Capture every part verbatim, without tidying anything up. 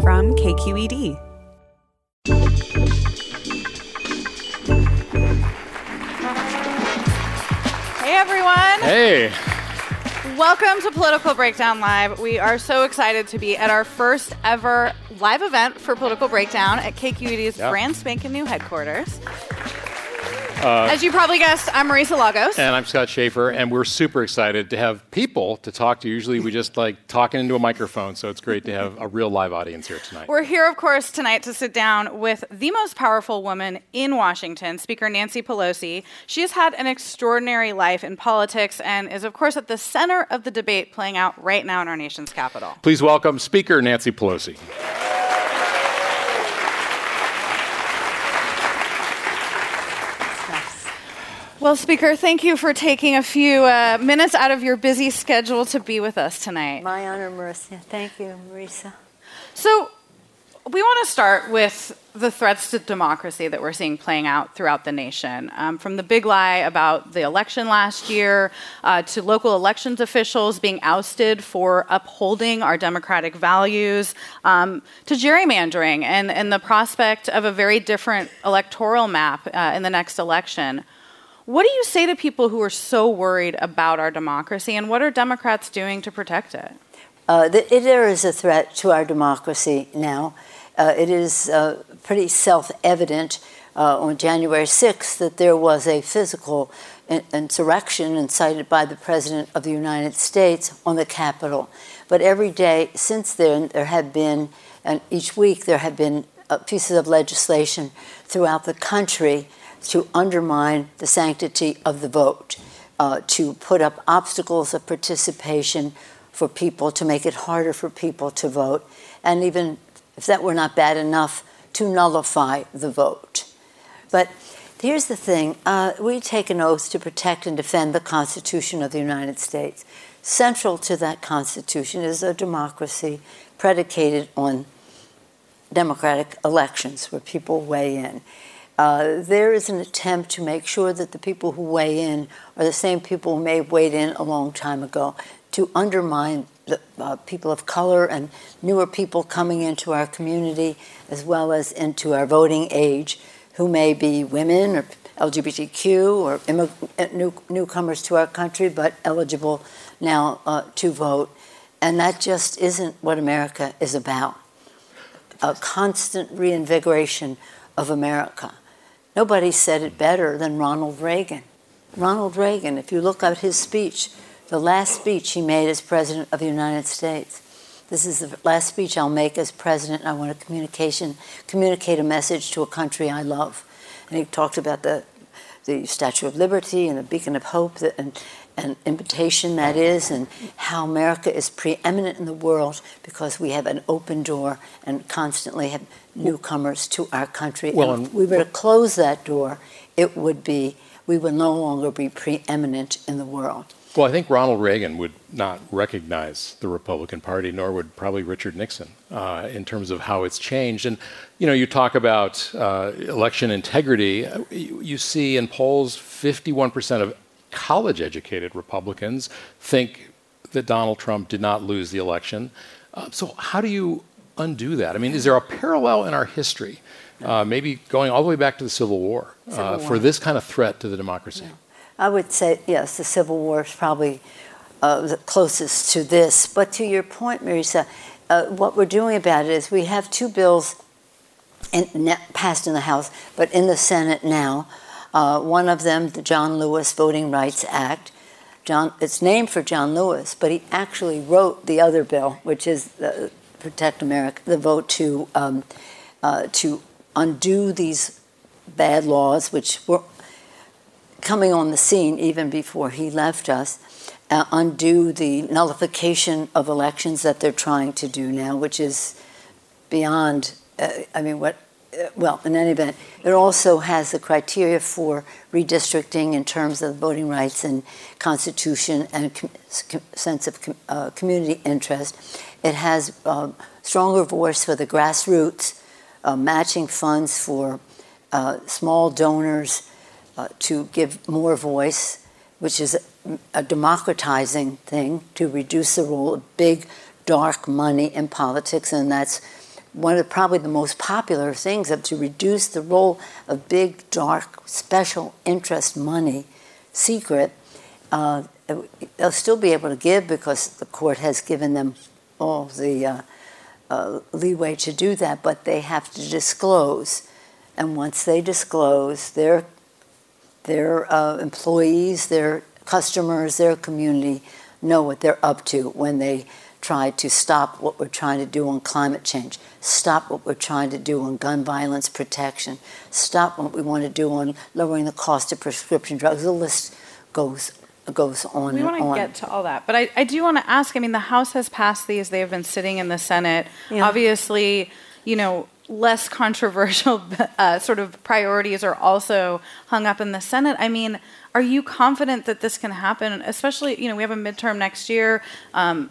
From K Q E D. Hey, everyone. Hey. Welcome to Political Breakdown Live. We are so excited to be at our first ever live event for Political Breakdown at K Q E D's yep. brand spanking new headquarters. Uh, As you probably guessed, I'm Marisa Lagos. And I'm Scott Schaefer, and we're super excited to have people to talk to. Usually we just like talking into a microphone, so it's great to have a real live audience here tonight. We're here, of course, tonight to sit down with the most powerful woman in Washington, Speaker Nancy Pelosi. She has had an extraordinary life in politics and is, of course, at the center of the debate playing out right now in our nation's capital. Please welcome Speaker Nancy Pelosi. Well, Speaker, thank you for taking a few uh, minutes out of your busy schedule to be with us tonight. My honor, Marisa. Thank you, Marisa. So we want to start with the threats to democracy that we're seeing playing out throughout the nation, um, from the big lie about the election last year uh, to local elections officials being ousted for upholding our democratic values, um, to gerrymandering and, and the prospect of a very different electoral map uh, in the next election. What do you say to people who are so worried about our democracy, and what are Democrats doing to protect it? Uh, the, it there is a threat to our democracy now. Uh, it is uh, pretty self-evident uh, on January sixth that there was a physical in- insurrection incited by the President of the United States on the Capitol. But every day since then, there have been, and each week there have been uh, pieces of legislation throughout the country to undermine the sanctity of the vote, uh, to put up obstacles of participation for people, to make it harder for people to vote, and even if that were not bad enough, to nullify the vote. But here's the thing. Uh, we take an oath to protect and defend the Constitution of the United States. Central to that Constitution is a democracy predicated on democratic elections where people weigh in. Uh, there is an attempt to make sure that the people who weigh in are the same people who may have weighed in a long time ago, to undermine the uh, people of color and newer people coming into our community, as well as into our voting age, who may be women or L G B T Q or immig- new- newcomers to our country, but eligible now uh, to vote. And that just isn't what America is about. A constant reinvigoration of America. Nobody said it better than Ronald Reagan. Ronald Reagan, if you look at his speech, the last speech he made as President of the United States, this is the last speech I'll make as President, and I want to communication, communicate a message to a country I love. And he talked about the, the Statue of Liberty and the beacon of hope that, and, and invitation that is, and how America is preeminent in the world because we have an open door and constantly have newcomers to our country. Well, and if we were to close that door, it would be, we would no longer be preeminent in the world. Well, I think Ronald Reagan would not recognize the Republican Party, nor would probably Richard Nixon, uh, in terms of how it's changed. And, you know, you talk about uh, election integrity. You see in polls, fifty-one percent of college-educated Republicans think that Donald Trump did not lose the election. Uh, so how do you undo that? I mean, is there a parallel in our history, uh, maybe going all the way back to the Civil War, Civil uh, War. for this kind of threat to the democracy? Yeah. I would say, yes, the Civil War is probably uh, the closest to this. But to your point, Marisa, uh, what we're doing about it is we have two bills in, passed in the House, but in the Senate now. Uh, one of them, the John Lewis Voting Rights Act, John, it's named for John Lewis, but he actually wrote the other bill, which is the Protect America, the vote to um, uh, to undo these bad laws, which were coming on the scene even before he left us, uh, undo the nullification of elections that they're trying to do now, which is beyond, uh, I mean, what, uh, well, in any event, it also has the criteria for redistricting in terms of voting rights and constitution and com- com- sense of com- uh, community interest. It has a uh, stronger voice for the grassroots, uh, matching funds for uh, small donors, Uh, to give more voice, which is a, a democratizing thing, to reduce the role of big, dark money in politics. And that's one of the, probably the most popular things, of to reduce the role of big, dark, special interest money, secret. Uh, they'll still be able to give because the court has given them all the uh, uh, leeway to do that, but they have to disclose. And once they disclose, they're Their uh, employees, their customers, their community know what they're up to when they try to stop what we're trying to do on climate change, stop what we're trying to do on gun violence protection, stop what we want to do on lowering the cost of prescription drugs. The list goes goes on and on. We want to get to all that. But I, I do want to ask, I mean, the House has passed these. They have been sitting in the Senate. Yeah. Obviously, you know, less controversial uh, sort of priorities are also hung up in the Senate. I mean, are you confident that this can happen? Especially, you know, we have a midterm next year. Um,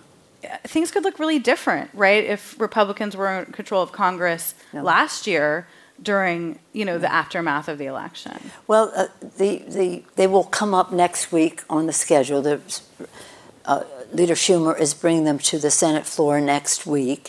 things could look really different, right, if Republicans were in control of Congress no. last year during, you know, no. the aftermath of the election. Well, uh, the, the they will come up next week on the schedule. The, uh, Leader Schumer is bringing them to the Senate floor next week.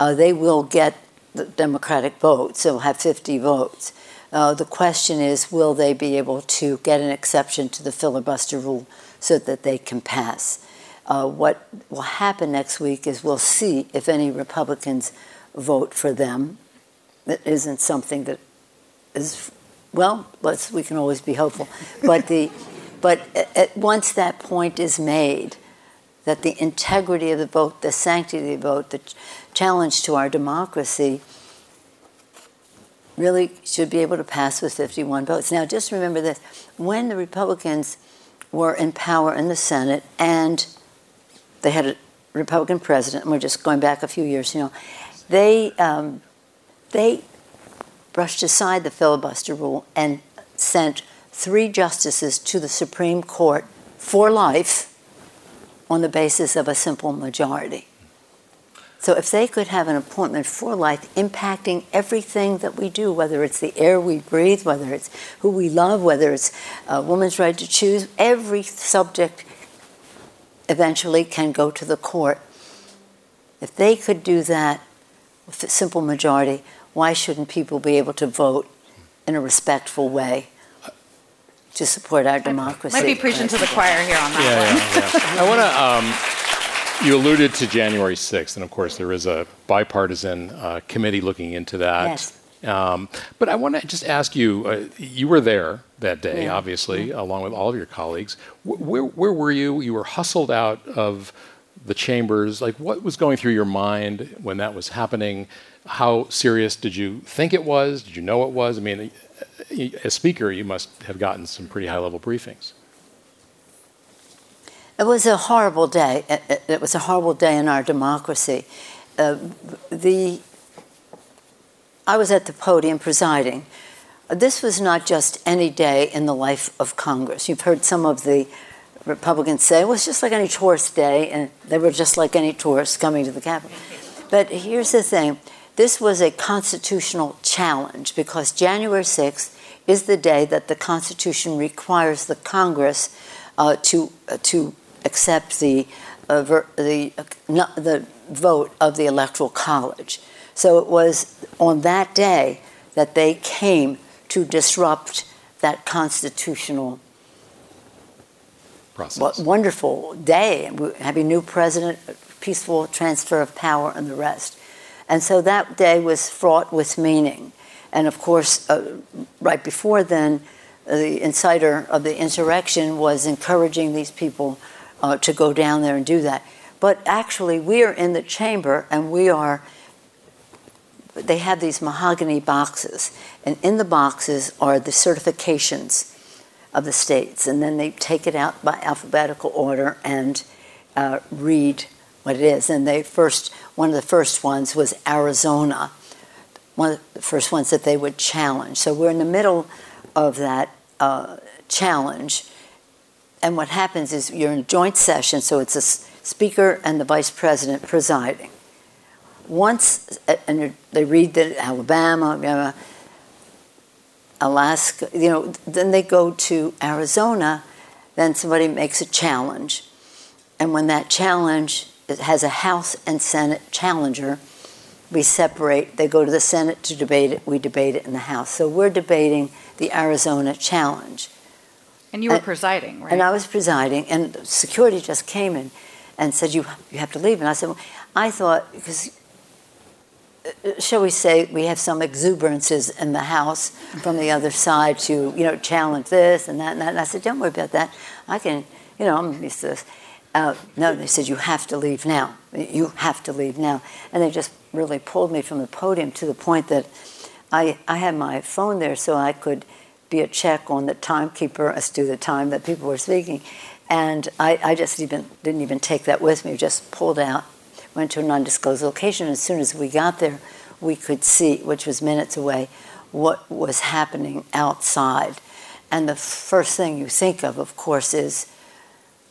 Uh, they will get the Democratic vote, so have fifty votes. Uh, the question is, will they be able to get an exception to the filibuster rule so that they can pass? Uh, what will happen next week is we'll see if any Republicans vote for them. That isn't something that is, well, let's, we can always be hopeful. But the, but at, once that point is made, that the integrity of the vote, the sanctity of the vote, the ch- challenge to our democracy really should be able to pass with fifty-one votes. Now, just remember this. When the Republicans were in power in the Senate and they had a Republican president, and we're just going back a few years, you know, they, um, they brushed aside the filibuster rule and sent three justices to the Supreme Court for life, on the basis of a simple majority. So if they could have an appointment for life impacting everything that we do, whether it's the air we breathe, whether it's who we love, whether it's a woman's right to choose, every subject eventually can go to the court. If they could do that with a simple majority, why shouldn't people be able to vote in a respectful way to support our democracy? Might be preaching to the choir here on that yeah, one. Yeah, yeah. I want to, um, you alluded to January sixth, and of course there is a bipartisan uh, committee looking into that. Yes. Um, but I want to just ask you, uh, you were there that day, yeah. obviously, yeah. along with all of your colleagues. W- where, where were you? You were hustled out of the chambers. Like, what was going through your mind when that was happening? How serious did you think it was? Did you know it was? I mean, as speaker, you must have gotten some pretty high-level briefings. It was a horrible day. It was a horrible day in our democracy. Uh, the I was at the podium presiding. This was not just any day in the life of Congress. You've heard some of the Republicans say, well, it's just like any tourist day, and they were just like any tourist coming to the Capitol. But here's the thing. This was a constitutional challenge because January sixth is the day that the Constitution requires the Congress uh, to uh, to accept the uh, ver- the uh, not the vote of the Electoral College. So it was on that day that they came to disrupt that constitutional process. W- wonderful day, having a new president, peaceful transfer of power, and the rest. And so that day was fraught with meaning. And of course, uh, right before then, the inciter of the insurrection was encouraging these people uh, to go down there and do that. But actually, we are in the chamber, and we are, they have these mahogany boxes, and in the boxes are the certifications of the states, and then they take it out by alphabetical order and uh, read what it is. And they first, one of the first ones was Arizona, one of the first ones that they would challenge. So we're in the middle of that uh, challenge. And what happens is you're in a joint session, so it's a speaker and the vice president presiding. Once, and they read that Alabama, Alaska, you know, then they go to Arizona, then somebody makes a challenge. And when that challenge has a House and Senate challenger, we separate, they go to the Senate to debate it, we debate it in the House. So we're debating the Arizona challenge. And you were and, presiding, right? And I was presiding, and security just came in and said, you you have to leave. And I said, well, I thought, because, shall we say, we have some exuberances in the House from the other side to, you know, challenge this and that and that. And I said, don't worry about that. I can, you know, I'm used to this. Uh, no, they said, you have to leave now. You have to leave now. And they just really pulled me from the podium to the point that I, I had my phone there so I could be a check on the timekeeper as to the time that people were speaking. And I, I just even didn't even take that with me, just pulled out, went to a non-disclosed location. As soon as we got there, we could see, which was minutes away, what was happening outside. And the first thing you think of, of course, is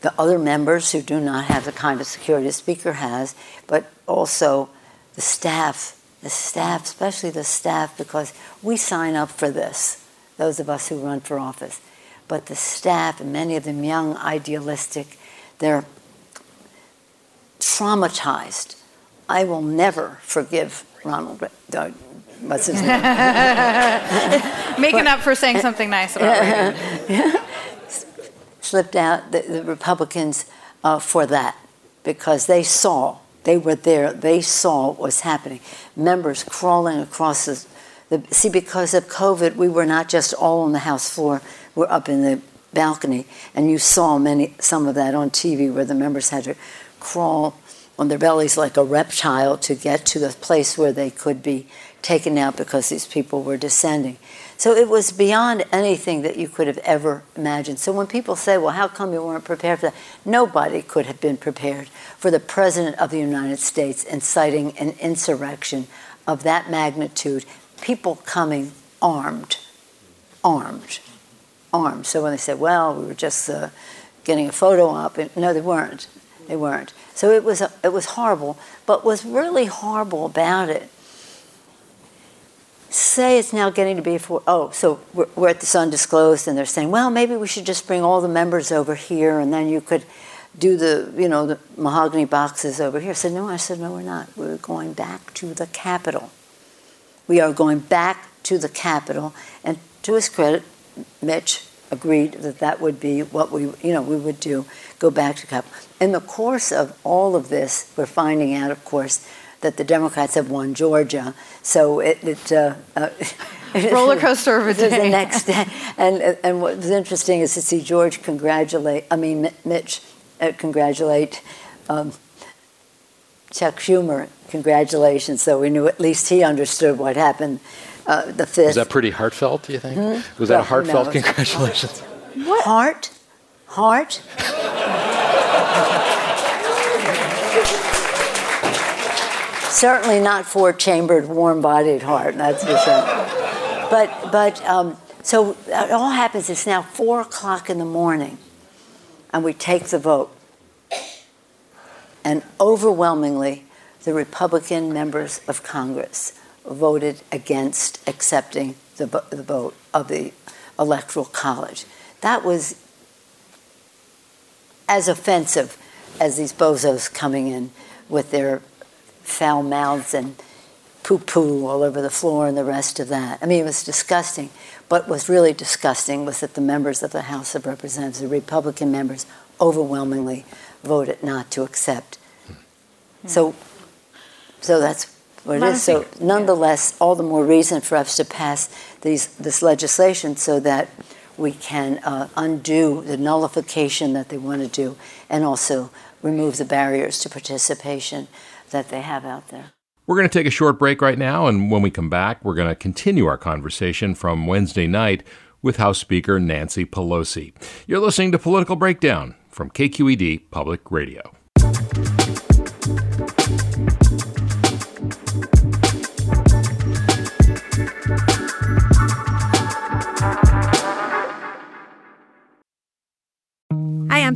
the other members who do not have the kind of security a speaker has, but also the staff, the staff, especially the staff, because we sign up for this, those of us who run for office. But the staff, and many of them young, idealistic, they're traumatized. I will never forgive Ronald, uh, what's his name? Making but, up for saying something nice about Reagan. Yeah. Slipped out the, the Republicans uh, for that, because they saw, they were there, they saw what was happening. Members crawling across the, the, see, because of COVID, we were not just all on the House floor, we're up in the balcony, and you saw many, some of that on T V where the members had to crawl on their bellies like a reptile to get to the place where they could be taken out because these people were descending. So it was beyond anything that you could have ever imagined. So when people say, well, how come you weren't prepared for that? Nobody could have been prepared for the President of the United States inciting an insurrection of that magnitude, people coming armed, armed, armed. So when they said, well, we were just uh, getting a photo op, and, no, they weren't. They weren't. So it was, it was horrible. But what's really horrible about it, say it's now getting to be, for, oh, so we're, we're at this undisclosed, and they're saying, well, maybe we should just bring all the members over here, and then you could do the, you know, the mahogany boxes over here. I said, no, I said, no, we're not. We're going back to the Capitol. We are going back to the Capitol. And to his credit, Mitch agreed that that would be what we, you know, we would do, go back to the Capitol. In the course of all of this, we're finding out, of course, that the Democrats have won Georgia, so it, it uh, uh, roller coaster of a day. The next day, and and what was interesting is to see George congratulate. I mean, Mitch uh, congratulate um, Chuck Schumer. Congratulations! So we knew at least he understood what happened. Uh, the fifth. Was that pretty heartfelt? Do you think? Hmm? Was that well, a heartfelt no. Congratulations? What heart? Heart. Certainly not four-chambered, warm-bodied heart, that's for sure. But, but um, so it all happens. It's now four o'clock in the morning, and we take the vote. And overwhelmingly, the Republican members of Congress voted against accepting the, the vote of the Electoral College. That was as offensive as these bozos coming in with their foul mouths and poo-poo all over the floor and the rest of that. I mean, it was disgusting. But what was really disgusting was that the members of the House of Representatives, the Republican members, overwhelmingly voted not to accept. Hmm. So so that's what it is. So nonetheless, all the more reason for us to pass these this legislation so that we can uh, undo the nullification that they want to do and also remove the barriers to participation that they have out there. We're going to take a short break right now, and when we come back, we're going to continue our conversation from Wednesday night with House Speaker Nancy Pelosi. You're listening to Political Breakdown from K Q E D Public Radio. I'm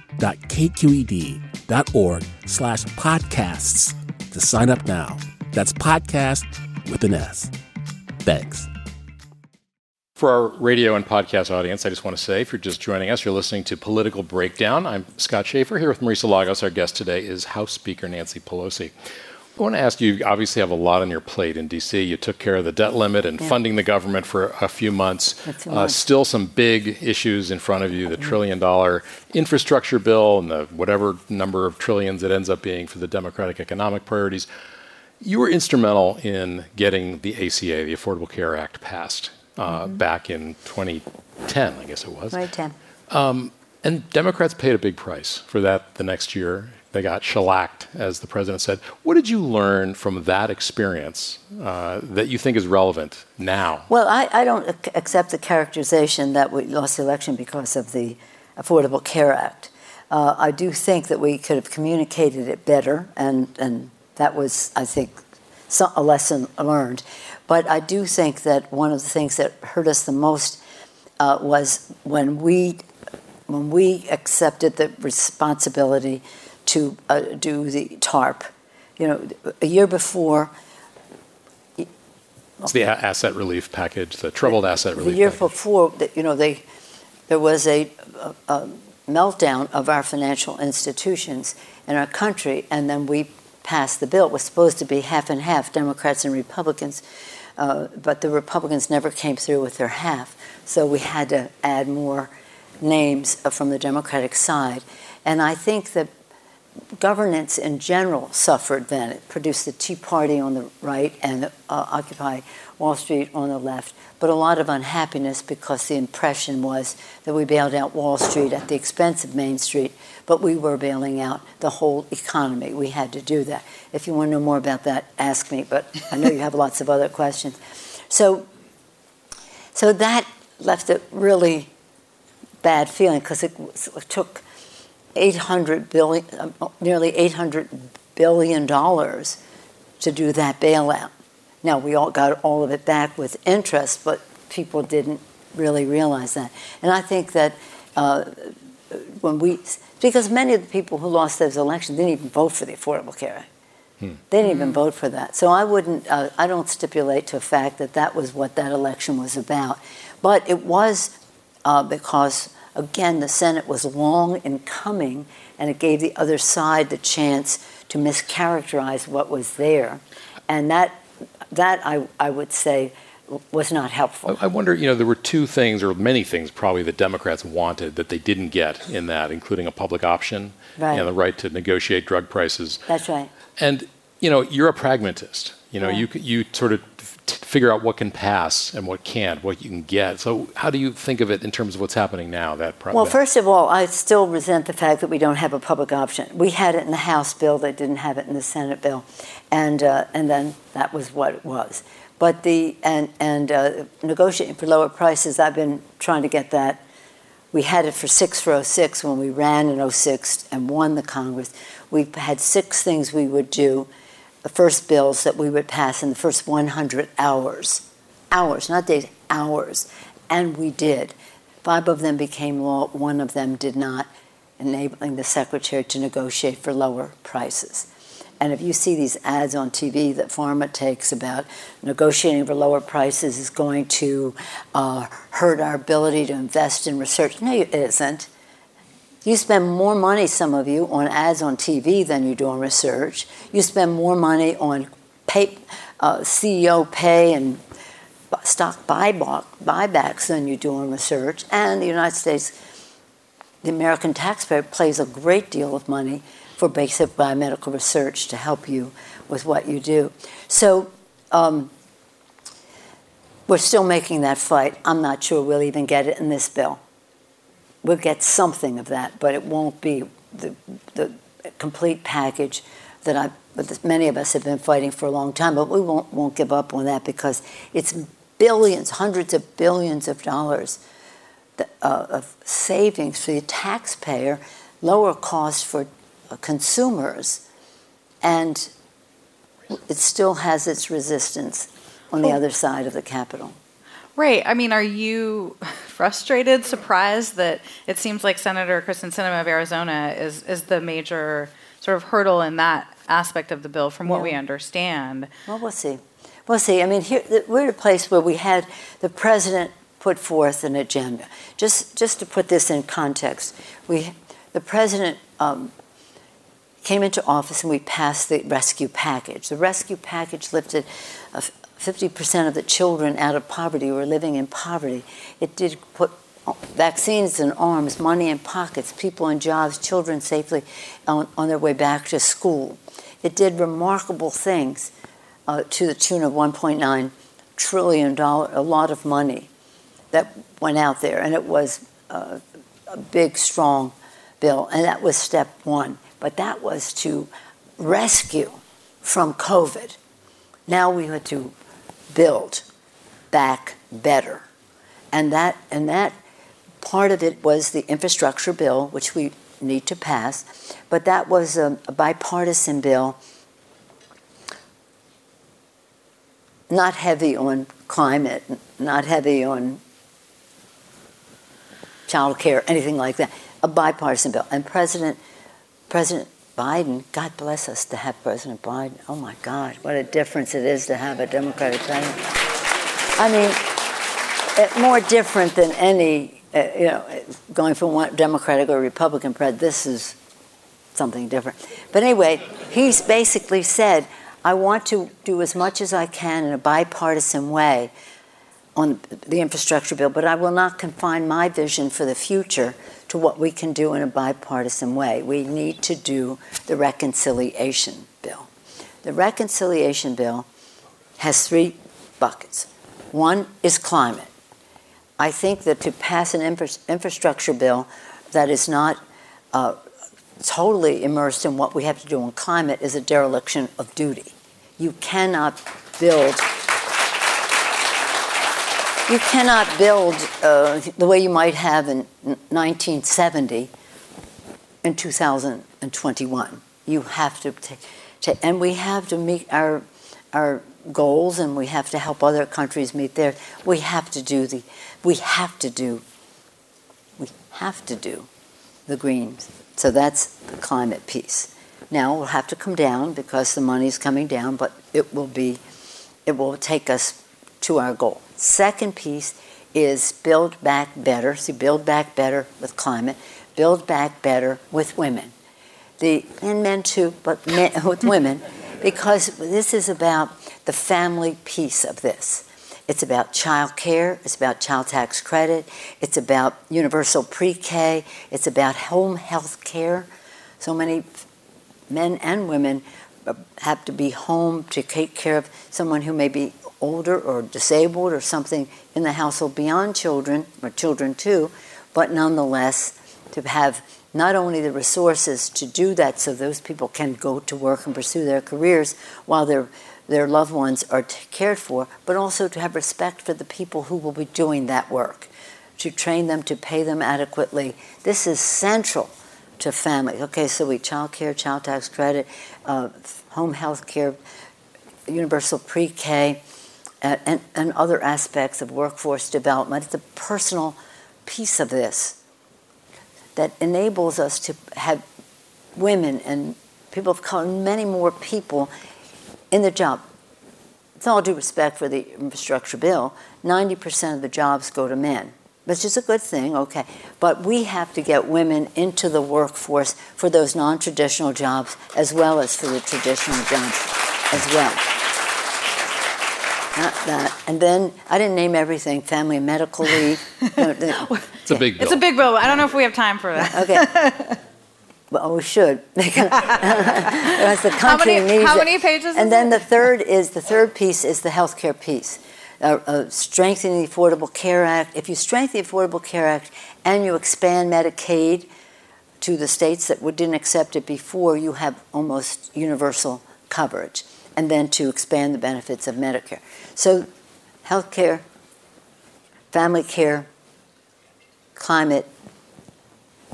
dot k q e d dot org slash podcasts to sign up now. That's podcast with an S. Thanks. For our radio and podcast audience, I just want to say, if you're just joining us, you're listening to Political Breakdown. I'm Scott Schaefer here with Marisa Lagos. Our guest today is House Speaker Nancy Pelosi. I want to ask you, you obviously have a lot on your plate in D C. You took care of the debt limit and yeah. funding the government for a few months. Uh, still some big issues in front of you, the trillion dollar infrastructure bill and the whatever number of trillions it ends up being for the Democratic economic priorities. You were instrumental in getting the A C A, the Affordable Care Act, passed uh, mm-hmm. back in twenty ten, I guess it was. twenty ten. Um, and Democrats paid a big price for that the next year. They got shellacked, as the president said. What did you learn from that experience uh, that you think is relevant now? Well, I, I don't ac- accept the characterization that we lost the election because of the Affordable Care Act. Uh, I do think that we could have communicated it better, and, and that was, I think, some, a lesson learned. But I do think that one of the things that hurt us the most uh, was when we when we accepted the responsibility to uh, do the TARP. You know, a year before... It's okay. The a- asset relief package, the troubled asset relief package. The year package. before, you know, they, there was a, a, a meltdown of our financial institutions in our country, and then we passed the bill. It was supposed to be half and half, Democrats and Republicans, uh, but the Republicans never came through with their half, so we had to add more names from the Democratic side. And I think that governance in general suffered then. It produced the Tea Party on the right and uh, Occupy Wall Street on the left, but a lot of unhappiness because the impression was that we bailed out Wall Street at the expense of Main Street, but we were bailing out the whole economy. We had to do that. If you want to know more about that, ask me, but I know you have lots of other questions. So, so that left a really bad feeling because it, it took... eight hundred billion, nearly eight hundred billion dollars to do that bailout. Now, we all got all of it back with interest, but people didn't really realize that. And I think that uh, when we, because many of the people who lost those elections didn't even vote for the Affordable Care Act. Hmm. They didn't even vote for that. So I wouldn't, uh, I don't stipulate to a fact that that was what that election was about. But it was uh, because... Again, the Senate was long in coming, and it gave the other side the chance to mischaracterize what was there. And that, that I, I would say, was not helpful. I wonder, you know, there were two things, or many things probably, that Democrats wanted that they didn't get in that, including a public option right. and the right to negotiate drug prices. That's right. And, you know, you're a pragmatist. You know, yeah. you you sort of t- figure out what can pass and what can't, what you can get. So how do you think of it in terms of what's happening now? That pro- Well, that? First of all, I still resent the fact that we don't have a public option. We had it in the House bill. They didn't have it in the Senate bill. And uh, and then that was what it was. But the, and, and uh, negotiating for lower prices, I've been trying to get that We had it for six for oh six when we ran in oh six and won the Congress. We had six things we would do, the first bills that we would pass in the first one hundred hours. Hours, not days, hours. And we did. Five of them became law. One of them did not, enabling the secretary to negotiate for lower prices. And if you see these ads on T V that pharma takes about negotiating for lower prices is going to uh, hurt our ability to invest in research, no, it isn't. You spend more money, some of you, on ads on T V than you do on research. You spend more money on pay, uh, C E O pay and stock buyback, buybacks than you do on research. And the United States, the American taxpayer, pays a great deal of money for basic biomedical research to help you with what you do. So um, we're still making that fight. I'm not sure we'll even get it in this bill. We'll get something of that, but it won't be the, the complete package that I, that many of us have been fighting for a long time, but we won't, won't give up on that because it's billions, hundreds of billions of dollars that, uh, of savings for the taxpayer, lower cost for consumers, and it still has its resistance on the other side of the Capitol. Right. I mean, are you frustrated, surprised that it seems like Senator Kyrsten Sinema of Arizona is, is the major sort of hurdle in that aspect of the bill from what yeah. we understand? Well, we'll see. We'll see. I mean, here we're at a place where we had the president put forth an agenda. Just just to put this in context, we the president... Um, came into office and we passed the rescue package. The rescue package lifted fifty percent of the children out of poverty who were living in poverty. It did put vaccines in arms, money in pockets, people in jobs, children safely on, on their way back to school. It did remarkable things uh, to the tune of one point nine trillion dollars, a lot of money that went out there. And it was uh, a big, strong bill. And that was step one. But that was to rescue from COVID. Now we had to build back better. And that and that part of it was the infrastructure bill, which we need to pass. But that was a, a bipartisan bill, not heavy on climate, not heavy on child care, anything like that. A bipartisan bill. And President... President Biden, God bless us to have President Biden. Oh, my God, what a difference it is to have a Democratic president. I mean, it, more different than any, uh, you know, going from one Democratic or Republican president. This is something different. But anyway, he's basically said, I want to do as much as I can in a bipartisan way on the infrastructure bill, but I will not confine my vision for the future to what we can do in a bipartisan way. We need to do the reconciliation bill. The reconciliation bill has three buckets. One is climate. I think that to pass an infra- infrastructure bill that is not uh, totally immersed in what we have to do on climate is a dereliction of duty. You cannot build... You cannot build uh, the way you might have in nineteen seventy in two thousand twenty-one. You have to take, t- and we have to meet our our goals, and we have to help other countries meet theirs. We have to do the, we have to do, we have to do the Greens. So that's the climate piece. Now we'll have to come down because the money's coming down, but it will be, it will take us to our goal. Second piece is build back better. So build back better with climate, build back better with women, the and men too, but men, with women, because this is about the family piece of this. It's about child care. It's about child tax credit. It's about universal pre-K. It's about home health care. So many men and women have to be home to take care of someone who may be older or disabled or something in the household beyond children, or children too, but nonetheless to have not only the resources to do that so those people can go to work and pursue their careers while their their loved ones are t- cared for, but also to have respect for the people who will be doing that work, to train them, to pay them adequately. This is central to families. Okay, so we child care, child tax credit, uh, home health care, universal pre-K, uh, and, and other aspects of workforce development. It's a personal piece of this that enables us to have women and people of color, many more people in the job. With all due respect for the infrastructure bill, ninety percent of the jobs go to men, which is a good thing, okay. But we have to get women into the workforce for those non-traditional jobs as well as for the traditional jobs as well. Not that. And then, I didn't name everything, family medical leave. No, the, it's yeah. a big bill. It's a big bill. I don't know if we have time for that. Okay. Well, we should. As the country how many, needs how many pages? It. And then the third is the third piece is the healthcare piece, uh, uh, strengthening the Affordable Care Act. If you strengthen the Affordable Care Act and you expand Medicaid to the states that didn't accept it before, you have almost universal coverage. And then to expand the benefits of Medicare. So, healthcare, family care, climate,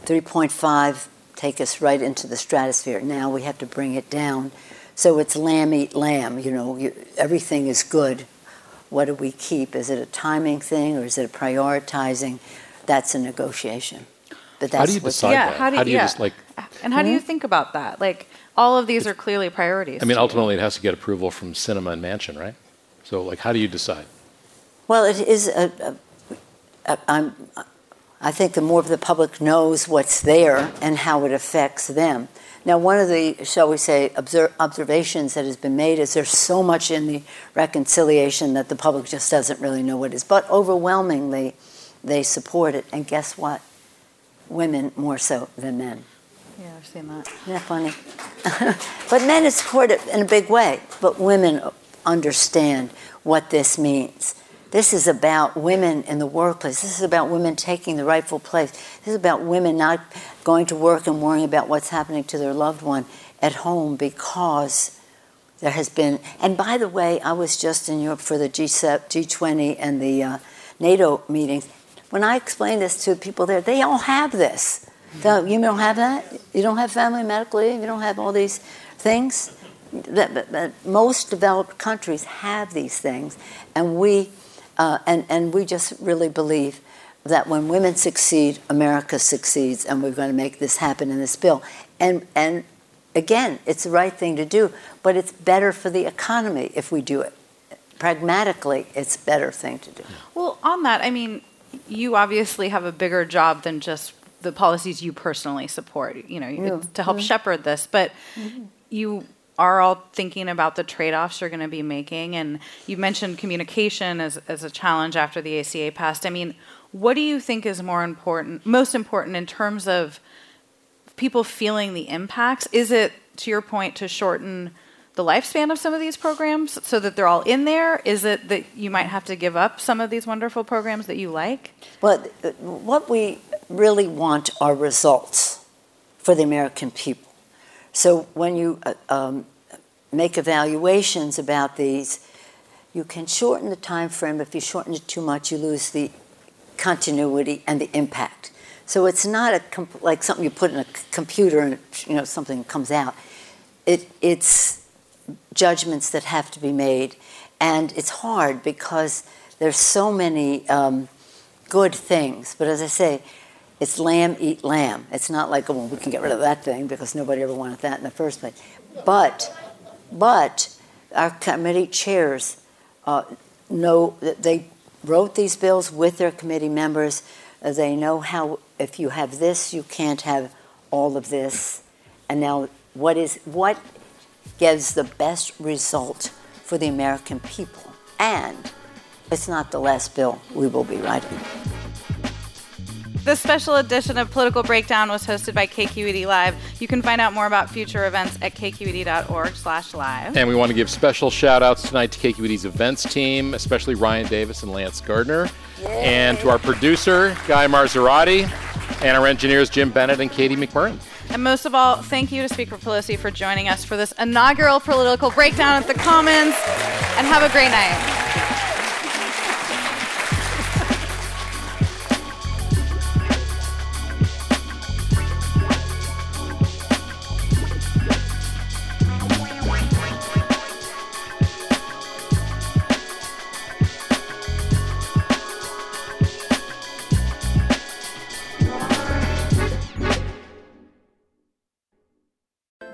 three point five. Take us right into the stratosphere. Now we have to bring it down. So it's lamb eat lamb, you know, you, everything is good. What do we keep? Is it a timing thing or is it a prioritizing? That's a negotiation. But that's how do you decide yeah, that? How do you, how do you yeah. just like... And how mm-hmm. do you think about that? Like, all of these are clearly priorities. I mean, ultimately it has to get approval from Sinema and Manchin, right? So, like, how do you decide? Well, it is a... a, a I'm... A, I think the more the public knows what's there and how it affects them. Now, one of the, shall we say, observ- observations that has been made is there's so much in the reconciliation that the public just doesn't really know what it is. But overwhelmingly, they support it. And guess what? Women more so than men. Yeah, I've seen that. Isn't that funny? But men support it in a big way. But women understand what this means. This is about women in the workplace. This is about women taking the rightful place. This is about women not going to work and worrying about what's happening to their loved one at home because there has been... And by the way, I was just in Europe for the G twenty and the uh, NATO meetings. When I explained this to people there, they all have this. So, you don't have that? You don't have family medical leave? You don't have all these things? Most developed countries have these things, and we... Uh, and, and we just really believe that when women succeed, America succeeds, and we're going to make this happen in this bill. And, and again, it's the right thing to do, but it's better for the economy if we do it. Pragmatically, it's a better thing to do. Well, on that, I mean, you obviously have a bigger job than just the policies you personally support, you know, yeah. to help yeah. shepherd this, but mm-hmm. you... are all thinking about the trade-offs you're going to be making. And you mentioned communication as, as a challenge after the A C A passed. I mean, what do you think is more important, most important in terms of people feeling the impacts? Is it, to your point, to shorten the lifespan of some of these programs so that they're all in there? Is it that you might have to give up some of these wonderful programs that you like? Well, what we really want are results for the American people. So when you uh, um, make evaluations about these, you can shorten the time frame. If you shorten it too much, you lose the continuity and the impact. So it's not a comp- like something you put in a c- computer and you know something comes out. It, it's judgments that have to be made, and it's hard because there's so many um, good things. But as I say, it's lamb eat lamb. It's not like, oh, well, we can get rid of that thing because nobody ever wanted that in the first place. But, but our committee chairs uh, know that they wrote these bills with their committee members. Uh, they know how if you have this, you can't have all of this. And now, what is what gives the best result for the American people? And it's not the last bill we will be writing. This special edition of Political Breakdown was hosted by K Q E D Live. You can find out more about future events at k q e d dot org slash live. And we want to give special shout-outs tonight to K Q E D's events team, especially Ryan Davis and Lance Gardner, Yay. and to our producer, Guy Marzorati, and our engineers, Jim Bennett and Katie McMurrin. And most of all, thank you to Speaker Pelosi for joining us for this inaugural Political Breakdown at the Commons, and have a great night.